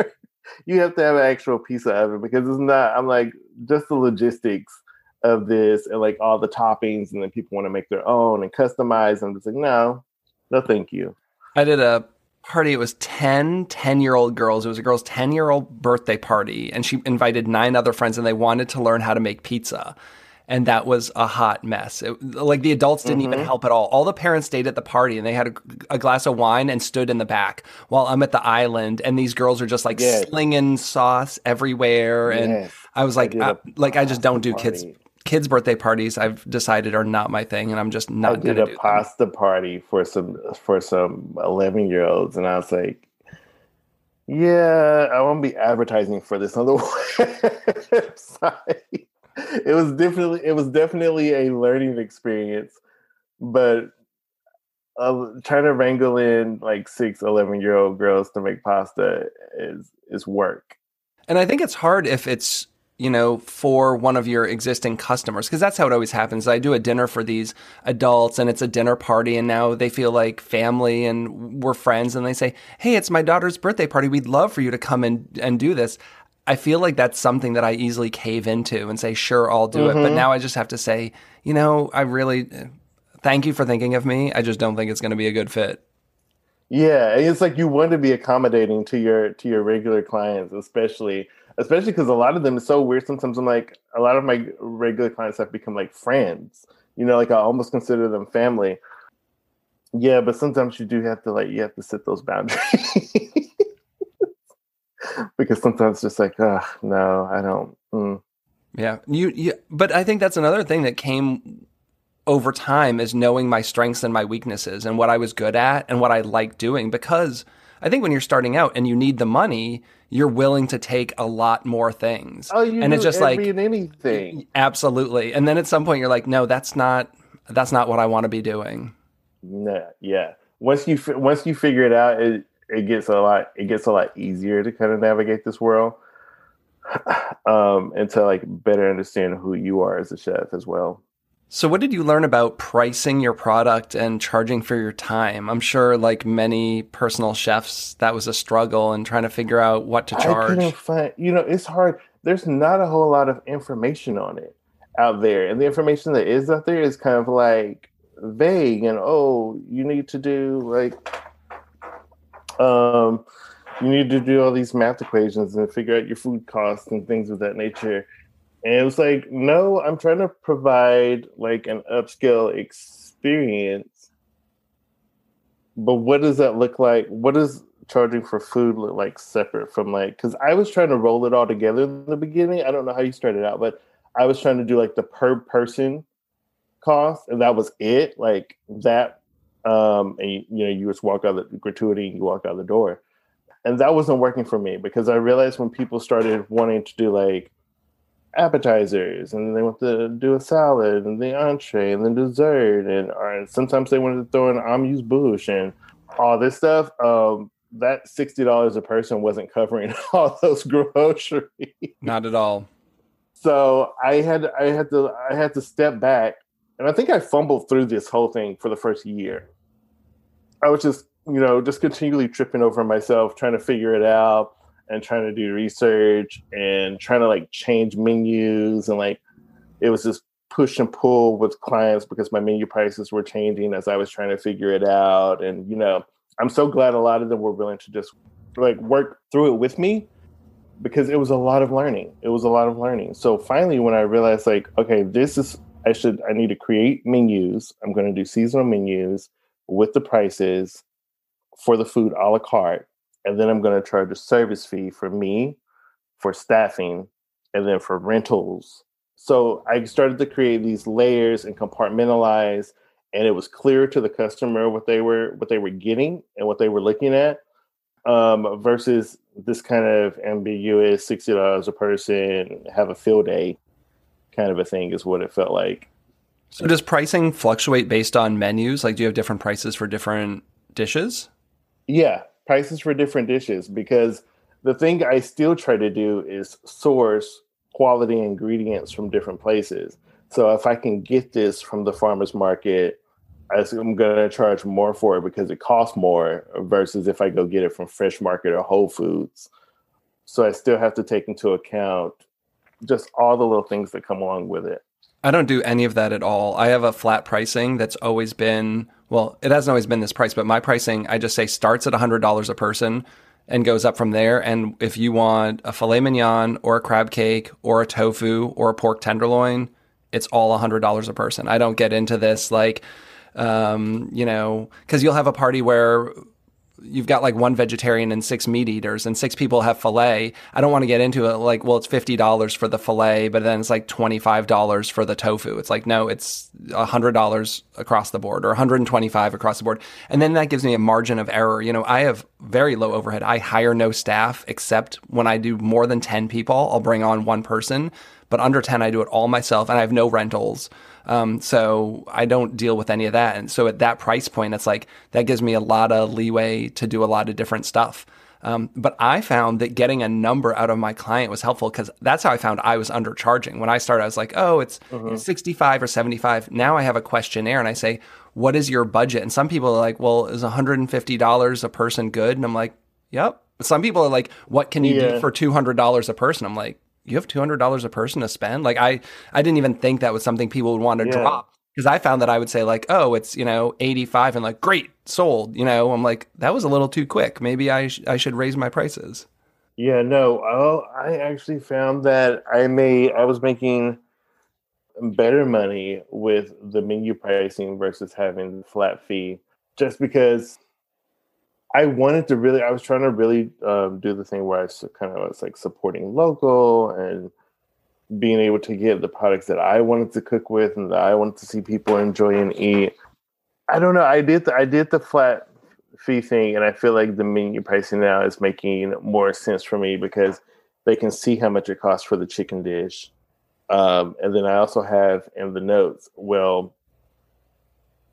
You have to have an actual piece of oven because it's not, I'm like, just the logistics of this and like all the toppings and then people want to make their own and customize. I'm just like, no, no, thank you. I did a party. It was ten ten-year-old girls. It was a girl's ten-year-old birthday party, and she invited nine other friends, and they wanted to learn how to make pizza. And that was a hot mess. It, like the adults didn't mm-hmm. even help at all. All the parents stayed at the party and they had a, a glass of wine and stood in the back while I'm at the island. And these girls are just like yes. slinging sauce everywhere. And yes. I was like, I, I like I just don't do party. kids. Kids' birthday parties, I've decided, are not my thing, and I'm just not going to do I did a pasta them. party for some for some eleven-year-olds, and I was like, yeah, I won't be advertising for this on the website. It was definitely, it was definitely a learning experience, but uh, trying to wrangle in, like, six eleven-year-old girls to make pasta is is work. And I think it's hard if it's, you know, for one of your existing customers, because that's how it always happens. I do a dinner for these adults and it's a dinner party and now they feel like family and we're friends and they say, hey, it's my daughter's birthday party. We'd love for you to come and, and do this. I feel like that's something that I easily cave into and say, sure, I'll do mm-hmm. it. But now I just have to say, you know, I really thank you for thinking of me. I just don't think it's going to be a good fit. Yeah. It's like you want to be accommodating to your to your regular clients, especially Especially because a lot of them is so weird. Sometimes I'm like, a lot of my regular clients have become like friends. You know, like I almost consider them family. Yeah, but sometimes you do have to like, you have to set those boundaries. Because sometimes it's just like, oh, no, I don't. Mm. Yeah. you. you but I think that's another thing that came over time is knowing my strengths and my weaknesses and what I was good at and what I liked doing. Because I think when you're starting out and you need the money, you're willing to take a lot more things. Oh, you and do it's just every like and anything. Absolutely. And then at some point you're like, no, that's not that's not what I want to be doing. No, yeah. Once you once you figure it out, it it gets a lot it gets a lot easier to kind of navigate this world. Um, and to like better understand who you are as a chef as well. So what did you learn about pricing your product and charging for your time? I'm sure like many personal chefs, that was a struggle and trying to figure out what to charge. I couldn't find, you know, it's hard. There's not a whole lot of information on it out there. And the information that is out there is kind of like vague and, oh, you need to do like, um, you need to do all these math equations and figure out your food costs and things of that nature. And it was like, no, I'm trying to provide like an upscale experience. But what does that look like? What does charging for food look like separate from like, because I was trying to roll it all together in the beginning. I don't know how you started out, but I was trying to do like the per person cost. And that was it. Like that. Um, and you, you know, you just walk out the gratuity and you walk out the door. And that wasn't working for me because I realized when people started wanting to do like appetizers and they want to do a salad and the entree and then dessert and, and sometimes they wanted to throw in amuse bouche and all this stuff, um, that sixty dollars a person wasn't covering all those groceries. Not at all. So I had, I had to, I had to step back, and I think I fumbled through this whole thing for the first year. I was just you know, just continually tripping over myself, trying to figure it out and trying to do research and trying to like change menus. And like, it was just push and pull with clients because my menu prices were changing as I was trying to figure it out. And, you know, I'm so glad a lot of them were willing to just like work through it with me because it was a lot of learning. It was a lot of learning. So finally, when I realized like, okay, this is, I should, I need to create menus. I'm going to do seasonal menus with the prices for the food a la carte, and then I'm going to charge a service fee for me, for staffing, and then for rentals. So I started to create these layers and compartmentalize, and it was clear to the customer what they were what they were getting and what they were looking at, um, versus this kind of ambiguous sixty dollars a person, have a field day kind of a thing is what it felt like. So does pricing fluctuate based on menus? Like, do you have different prices for different dishes? Yeah, prices for different dishes, because the thing I still try to do is source quality ingredients from different places. So if I can get this from the farmer's market, I'm going to charge more for it because it costs more versus if I go get it from Fresh Market or Whole Foods. So I still have to take into account just all the little things that come along with it. I don't do any of that at all. I have a flat pricing that's always been, well, it hasn't always been this price, but my pricing, I just say starts at one hundred dollars a person and goes up from there. And if you want a filet mignon or a crab cake or a tofu or a pork tenderloin, it's all one hundred dollars a person. I don't get into this like, um, you know, because you'll have a party where you've got like one vegetarian and six meat eaters and six people have filet. I don't want to get into it like, well, it's fifty dollars for the filet, but then it's like twenty-five dollars for the tofu. It's like, no, it's one hundred dollars across the board or one hundred twenty-five dollars across the board. And then that gives me a margin of error. You know, I have very low overhead. I hire no staff except when I do more than ten people, I'll bring on one person. But under ten, I do it all myself, and I have no rentals. Um, so I don't deal with any of that. And so at that price point, it's like, that gives me a lot of leeway to do a lot of different stuff. Um, but I found that getting a number out of my client was helpful because that's how I found I was undercharging. When I started, I was like, oh, it's, uh-huh. it's sixty-five or seventy-five. Now I have a questionnaire and I say, what is your budget? And some people are like, well, is one hundred fifty dollars a person good? And I'm like, yep. Some people are like, what can you yeah. do for two hundred dollars a person? I'm like, you have two hundred dollars a person to spend? Like, I, I didn't even think that was something people would want to yeah. drop. Because I found that I would say like, oh, it's, you know, eighty-five, and like, great, sold. You know, I'm like, that was a little too quick. Maybe I, sh- I should raise my prices. Yeah, no. Oh, I actually found that I made, I was making better money with the menu pricing versus having the flat fee. Just because I wanted to really, I was trying to really um, do the thing where I kind of was like supporting local and being able to get the products that I wanted to cook with and that I wanted to see people enjoy and eat. I don't know. I did the, I did the flat fee thing, and I feel like the menu pricing now is making more sense for me because they can see how much it costs for the chicken dish. Um, and then I also have in the notes, well,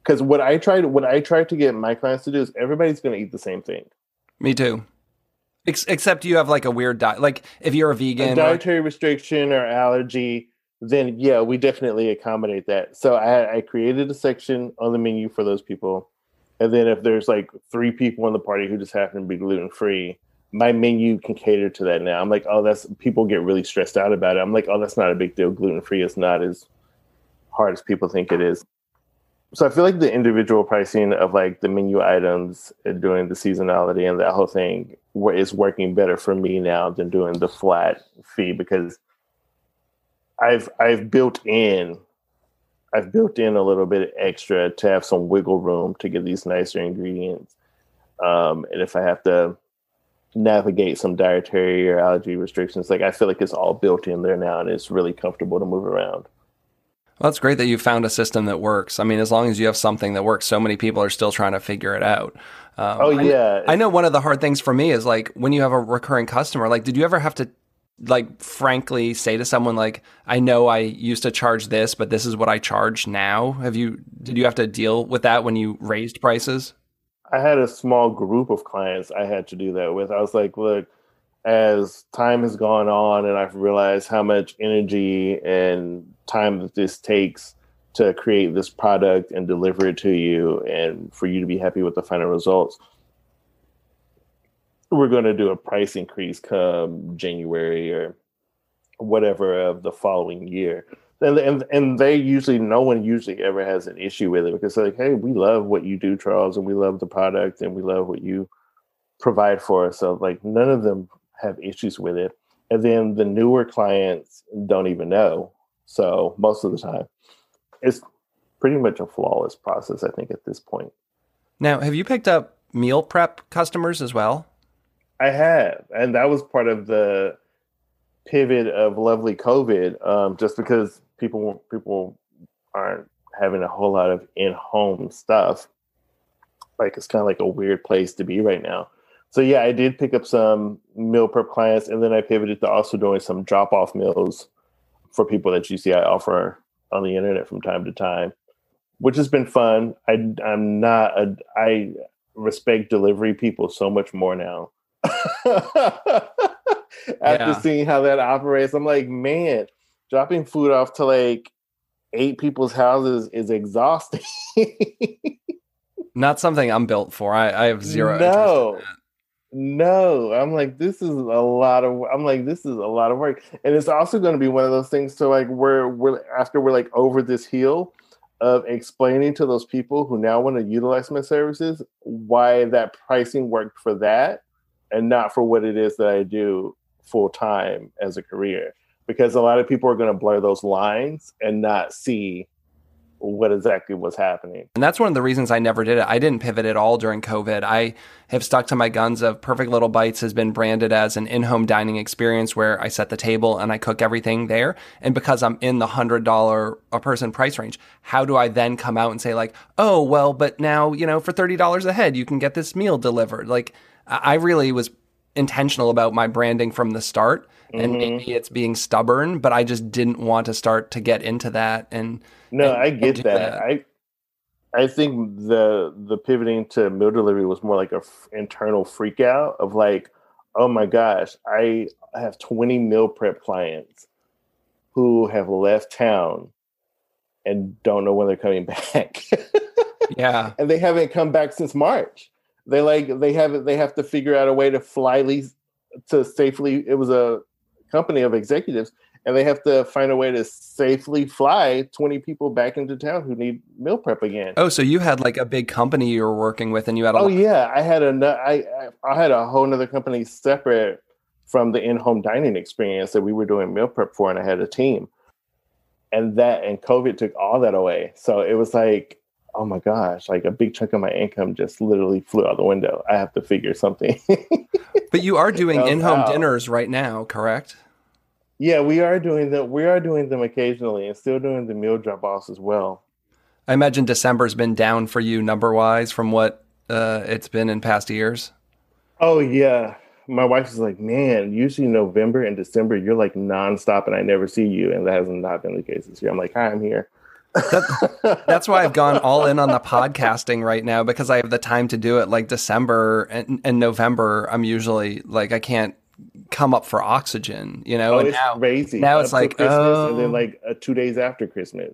because what I tried, what I tried to get my clients to do is everybody's going to eat the same thing. Me too. Ex- except you have like a weird diet. Like if you're a vegan, a dietary or- restriction or allergy, then yeah, we definitely accommodate that. So I, I created a section on the menu for those people. And then if there's like three people in the party who just happen to be gluten-free, my menu can cater to that now. I'm like, oh, that's, people get really stressed out about it. I'm like, oh, that's not a big deal. Gluten-free is not as hard as people think it is. So I feel like the individual pricing of like the menu items and doing the seasonality and that whole thing is working better for me now than doing the flat fee, because I've I've built in I've built in a little bit extra to have some wiggle room to get these nicer ingredients. Um, and if I have to navigate some dietary or allergy restrictions, like I feel like it's all built in there now and it's really comfortable to move around. Well, it's great that you found a system that works. I mean, as long as you have something that works, so many people are still trying to figure it out. Um, oh, yeah. I, I know one of the hard things for me is like when you have a recurring customer, like did you ever have to like frankly say to someone like, I know I used to charge this, but this is what I charge now. Have you, did you have to deal with that when you raised prices? I had a small group of clients I had to do that with. I was like, look, as time has gone on and I've realized how much energy and time that this takes to create this product and deliver it to you and for you to be happy with the final results, we're going to do a price increase come January or whatever of the following year. And, and and they usually, no one usually ever has an issue with it because they're like, hey, we love what you do, Charles, and we love the product and we love what you provide for us. So like none of them have issues with it. And then the newer clients don't even know. So most of the time it's pretty much a flawless process, I think, at this point. Now, have you picked up meal prep customers as well? I have. And that was part of the pivot of lovely COVID, um, just because people people aren't having a whole lot of in-home stuff. Like it's kind of like a weird place to be right now. So yeah, I did pick up some meal prep clients, and then I pivoted to also doing some drop-off meals for people that you see I offer on the internet from time to time, which has been fun. I, I'm not a, I respect delivery people so much more now. After yeah. seeing how that operates, I'm like, man, dropping food off to like eight people's houses is exhausting. Not something I'm built for. I, I have zero no, interest in that. No, I'm like, this is a lot of. I'm like, this is a lot of work, and it's also going to be one of those things. So like, we're we're after we're like over this hill of explaining to those people who now want to utilize my services why that pricing worked for that and not for what it is that I do full time as a career, because a lot of people are going to blur those lines and not see what exactly was happening. And that's one of the reasons I never did it. I didn't pivot at all during COVID. I have stuck to my guns of Perfect Little Bites has been branded as an in-home dining experience where I set the table and I cook everything there. And because I'm in the one hundred dollars a person price range, how do I then come out and say like, oh, well, but now, you know, for thirty dollars a head, you can get this meal delivered. Like I really was intentional about my branding from the start, and mm-hmm. maybe it's being stubborn, but I just didn't want to start to get into that. And no, and, I get that. that. I I think the the pivoting to meal delivery was more like a f- internal freak out of like, oh my gosh, I have twenty meal prep clients who have left town and don't know when they're coming back. Yeah. And they haven't come back since March. They like they have they have to figure out a way to fly lease to safely. It was a company of executives, and they have to find a way to safely fly twenty people back into town who need meal prep again. Oh, so you had like a big company you were working with, and you had a oh lot- yeah, I had a I I had a whole other company separate from the in-home dining experience that we were doing meal prep for, and I had a team, and that and COVID took all that away. So it was like, oh my gosh, like a big chunk of my income just literally flew out the window. I have to figure something. But you are doing in-home wow. dinners right now, correct? Yeah, we are doing them. We are doing them occasionally and still doing the meal drop-offs as well. I imagine December's been down for you number-wise from what uh, it's been in past years? Oh, yeah. My wife is like, man, usually November and December, you're like nonstop and I never see you. And that has not been the case this year. I'm like, hi, I'm here. That's, that's why I've gone all in on the podcasting right now, because I have the time to do it. Like December and, and November, I'm usually like, I can't come up for oxygen, you know? Oh, and it's now, crazy. Now up it's like, Christmas, oh. And then like uh, two days after Christmas.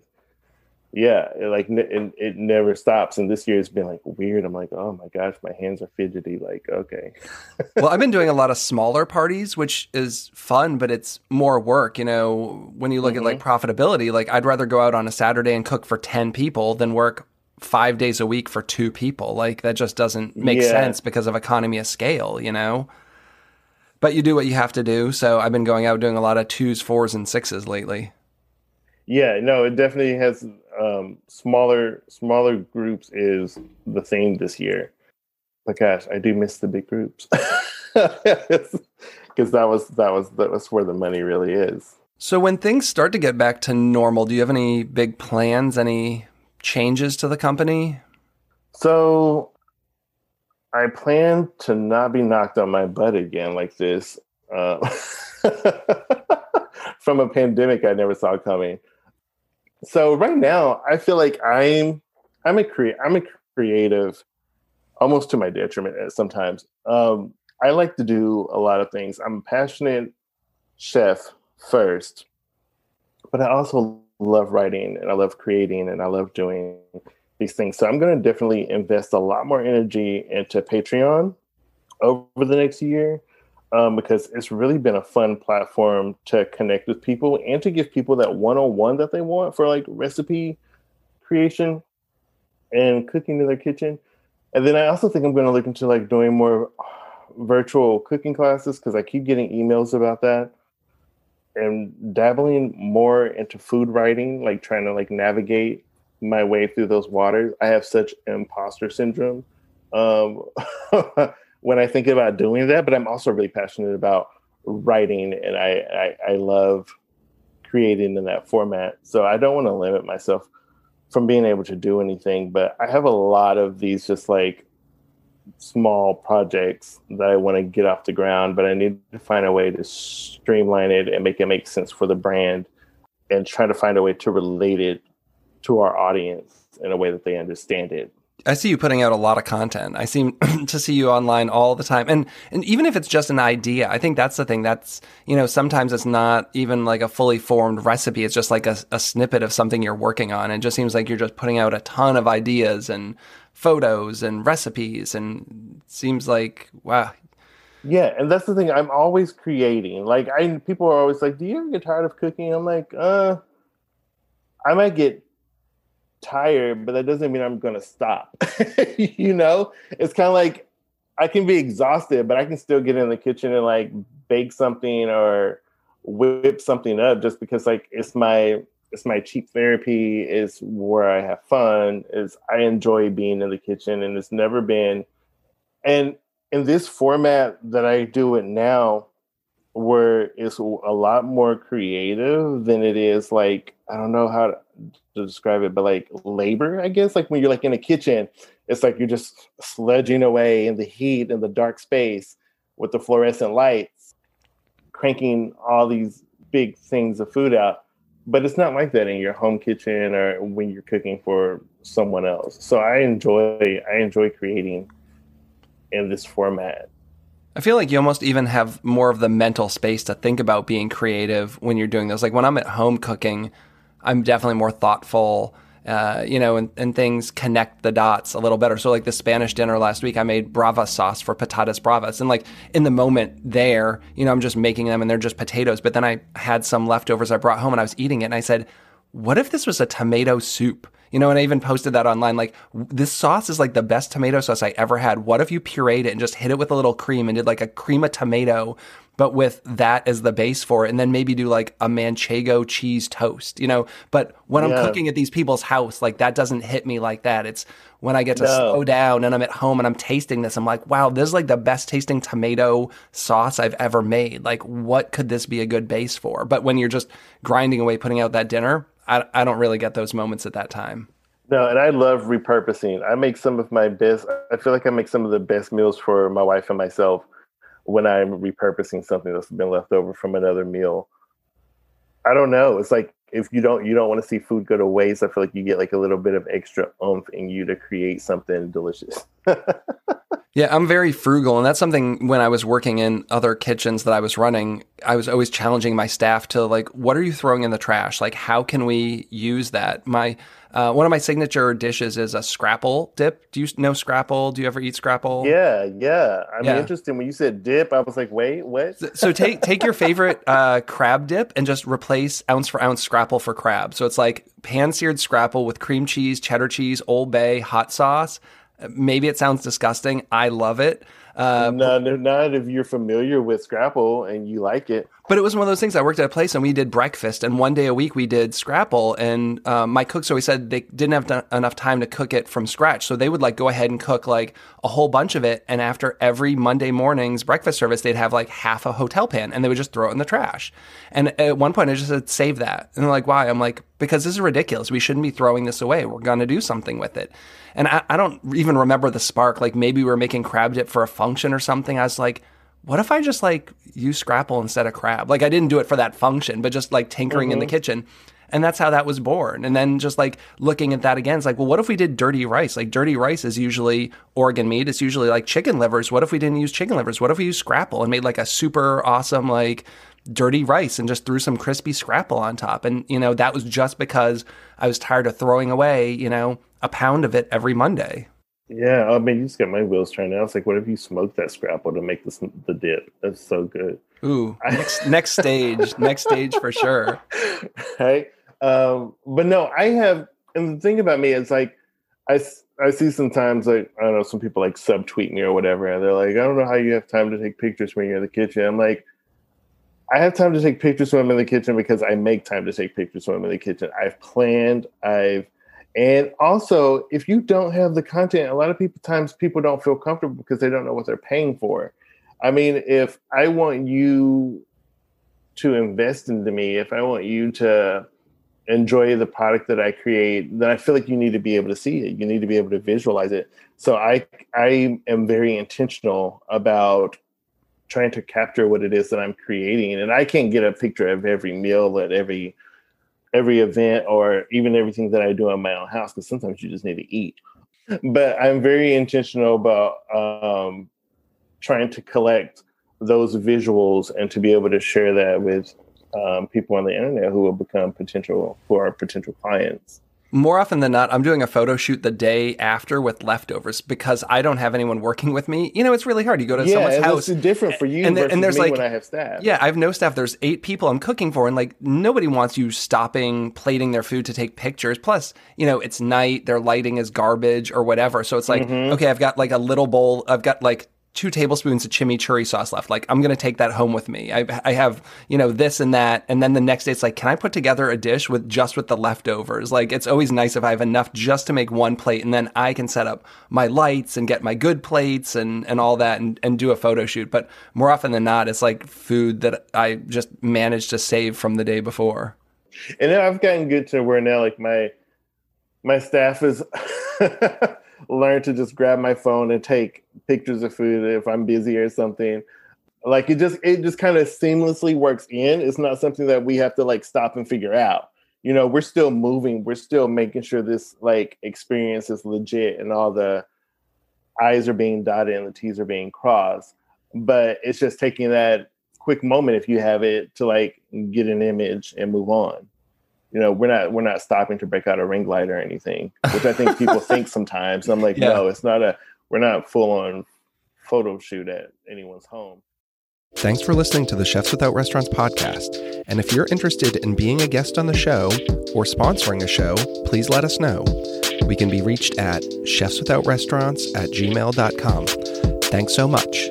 Yeah, it like it, it never stops. And this year it's been like weird. I'm like, oh my gosh, my hands are fidgety. Like, okay. Well, I've been doing a lot of smaller parties, which is fun, but it's more work. You know, when you look mm-hmm. at like profitability, like I'd rather go out on a Saturday and cook for ten people than work five days a week for two people. Like that just doesn't make yeah. sense because of economy of scale, you know? But you do what you have to do. So I've been going out doing a lot of twos, fours, and sixes lately. Yeah, no, it definitely has um, smaller smaller groups is the theme this year. My gosh, I do miss the big groups because that was that was that was where the money really is. So when things start to get back to normal, do you have any big plans? Any changes to the company? So I plan to not be knocked on my butt again like this uh, from a pandemic I never saw coming. So right now, I feel like I'm I'm a cre- I'm a creative, almost to my detriment sometimes. Um, I like to do a lot of things. I'm a passionate chef first, but I also love writing and I love creating and I love doing these things. So I'm going to definitely invest a lot more energy into Patreon over the next year um, because it's really been a fun platform to connect with people and to give people that one-on-one that they want for like recipe creation and cooking in their kitchen. And then I also think I'm going to look into like doing more virtual cooking classes because I keep getting emails about that, and dabbling more into food writing, like trying to like navigate my way through those waters. I have such imposter syndrome um, when I think about doing that, but I'm also really passionate about writing and I, I, I love creating in that format. So I don't want to limit myself from being able to do anything, but I have a lot of these just like small projects that I want to get off the ground, but I need to find a way to streamline it and make it make sense for the brand and try to find a way to relate it to our audience in a way that they understand it. I see you putting out a lot of content. I seem to see you online all the time. And and even if it's just an idea, I think that's the thing. That's, you know, sometimes it's not even like a fully formed recipe. It's just like a, a snippet of something you're working on. It just seems like you're just putting out a ton of ideas and photos and recipes. And it seems like, wow. Yeah. And that's the thing. I'm always creating. Like I, people are always like, do you ever get tired of cooking? I'm like, uh, I might get tired, but that doesn't mean I'm gonna stop. You know, it's kind of like I can be exhausted, but I can still get in the kitchen and like bake something or whip something up, just because like it's my it's my cheap therapy. It's where I have fun. It's I enjoy being in the kitchen, and it's never been. And in this format that I do it now, where it's a lot more creative than it is like, I don't know how to, to describe it, but like labor, I guess. Like when you're like in a kitchen, it's like you're just sledging away in the heat and the dark space with the fluorescent lights, cranking all these big things of food out. But it's not like that in your home kitchen or when you're cooking for someone else. So I enjoy, I enjoy creating in this format. I feel like you almost even have more of the mental space to think about being creative when you're doing those. Like when I'm at home cooking, I'm definitely more thoughtful, uh, you know, and, and things connect the dots a little better. So like the Spanish dinner last week, I made brava sauce for patatas bravas. And like in the moment there, you know, I'm just making them and they're just potatoes. But then I had some leftovers I brought home and I was eating it. And I said, what if this was a tomato soup? You know, and I even posted that online, like, this sauce is like the best tomato sauce I ever had. What if you pureed it and just hit it with a little cream and did like a cream of tomato, but with that as the base for it, and then maybe do like a manchego cheese toast, you know? But when yeah. I'm cooking at these people's house, like that doesn't hit me like that. It's when I get to no. slow down and I'm at home and I'm tasting this, I'm like, wow, this is like the best tasting tomato sauce I've ever made. Like, what could this be a good base for? But when you're just grinding away, putting out that dinner, I, I don't really get those moments at that time. No, and I love repurposing. I make some of my best, I feel like I make some of the best meals for my wife and myself when I'm repurposing something that's been left over from another meal. I don't know. It's like, if you don't, you don't want to see food go to waste. I feel like you get like a little bit of extra oomph in you to create something delicious. Yeah, I'm very frugal. And that's something when I was working in other kitchens that I was running, I was always challenging my staff to like, what are you throwing in the trash? Like, how can we use that? My, uh, one of my signature dishes is a scrapple dip. Do you know scrapple? Do you ever eat scrapple? Yeah. Yeah. I mean, yeah. Interesting. When you said dip, I was like, wait, what? so, so take, take your favorite uh, crab dip and just replace ounce for ounce scrapple for crab. So it's like pan-seared scrapple with cream cheese, cheddar cheese, Old Bay, hot sauce. Maybe it sounds disgusting. I love it. Uh, no, no, not if you're familiar with scrapple and you like it. But it was one of those things. I worked at a place and we did breakfast, and one day a week we did scrapple. And um, my cooks always said they didn't have t- enough time to cook it from scratch. So they would like go ahead and cook like a whole bunch of it. And after every Monday morning's breakfast service, they'd have like half a hotel pan and they would just throw it in the trash. And at one point I just said, save that. And they're like, why? I'm like, because this is ridiculous. We shouldn't be throwing this away. We're going to do something with it. And I, I don't even remember the spark. Like maybe we were making crab dip for a function or something. I was like, what if I just like use scrapple instead of crab? Like I didn't do it for that function, but just like tinkering mm-hmm. in the kitchen. And that's how that was born. And then just like looking at that again, it's like, well, what if we did dirty rice? Like dirty rice is usually Oregon meat. It's usually like chicken livers. What if we didn't use chicken livers? What if we used scrapple and made like a super awesome, like dirty rice and just threw some crispy scrapple on top? And, you know, that was just because I was tired of throwing away, you know, a pound of it every Monday. Yeah, I mean, you just got my wheels turned out. It's like, what if you smoke that scrapple to make this the dip? That's so good. Ooh, I, next next stage, next stage for sure. Right, um, but no, I have. And the thing about me is like, I, I see sometimes like I don't know, some people like subtweet me or whatever, and they're like, I don't know how you have time to take pictures when you're in the kitchen. I'm like, I have time to take pictures when I'm in the kitchen because I make time to take pictures when I'm in the kitchen. I've planned. I've And also, if you don't have the content, a lot of people times people don't feel comfortable because they don't know what they're paying for. I mean, if I want you to invest into me, if I want you to enjoy the product that I create, then I feel like you need to be able to see it. You need to be able to visualize it. So I, I am very intentional about trying to capture what it is that I'm creating. And I can't get a picture of every meal at every every event or even everything that I do in my own house, because sometimes you just need to eat. But I'm very intentional about um, trying to collect those visuals and to be able to share that with um, people on the internet who will become potential, who are potential clients. More often than not, I'm doing a photo shoot the day after with leftovers because I don't have anyone working with me. You know, it's really hard. You go to yeah, someone's house. Yeah, it's different for you and, versus and there's me like, when I have staff. Yeah, I have no staff. There's eight people I'm cooking for, and like nobody wants you stopping, plating their food to take pictures. Plus, you know, it's night. Their lighting is garbage or whatever. So it's like, mm-hmm. okay, I've got like a little bowl. I've got like two tablespoons of chimichurri sauce left. Like, I'm going to take that home with me. I, I have, you know, this and that. And then the next day it's like, can I put together a dish with just with the leftovers? Like, it's always nice if I have enough just to make one plate, and then I can set up my lights and get my good plates and, and all that and, and do a photo shoot. But more often than not, it's like food that I just managed to save from the day before. And then I've gotten good to where now, like my, my staff is learned to just grab my phone and take pictures of food if I'm busy or something. Like it just it just kind of seamlessly works in. It's not something that we have to like stop and figure out. You know, we're still moving. We're still making sure this like experience is legit and all the I's are being dotted and the T's are being crossed. But it's just taking that quick moment, if you have it, to like get an image and move on. You know, we're not we're not stopping to break out a ring light or anything, which I think people think sometimes. And I'm like, yeah. no, it's not a we're not full on photo shoot at anyone's home. Thanks for listening to the Chefs Without Restaurants podcast. And if you're interested in being a guest on the show or sponsoring a show, please let us know. We can be reached at chefswithoutrestaurants at gmail dot com. Thanks so much.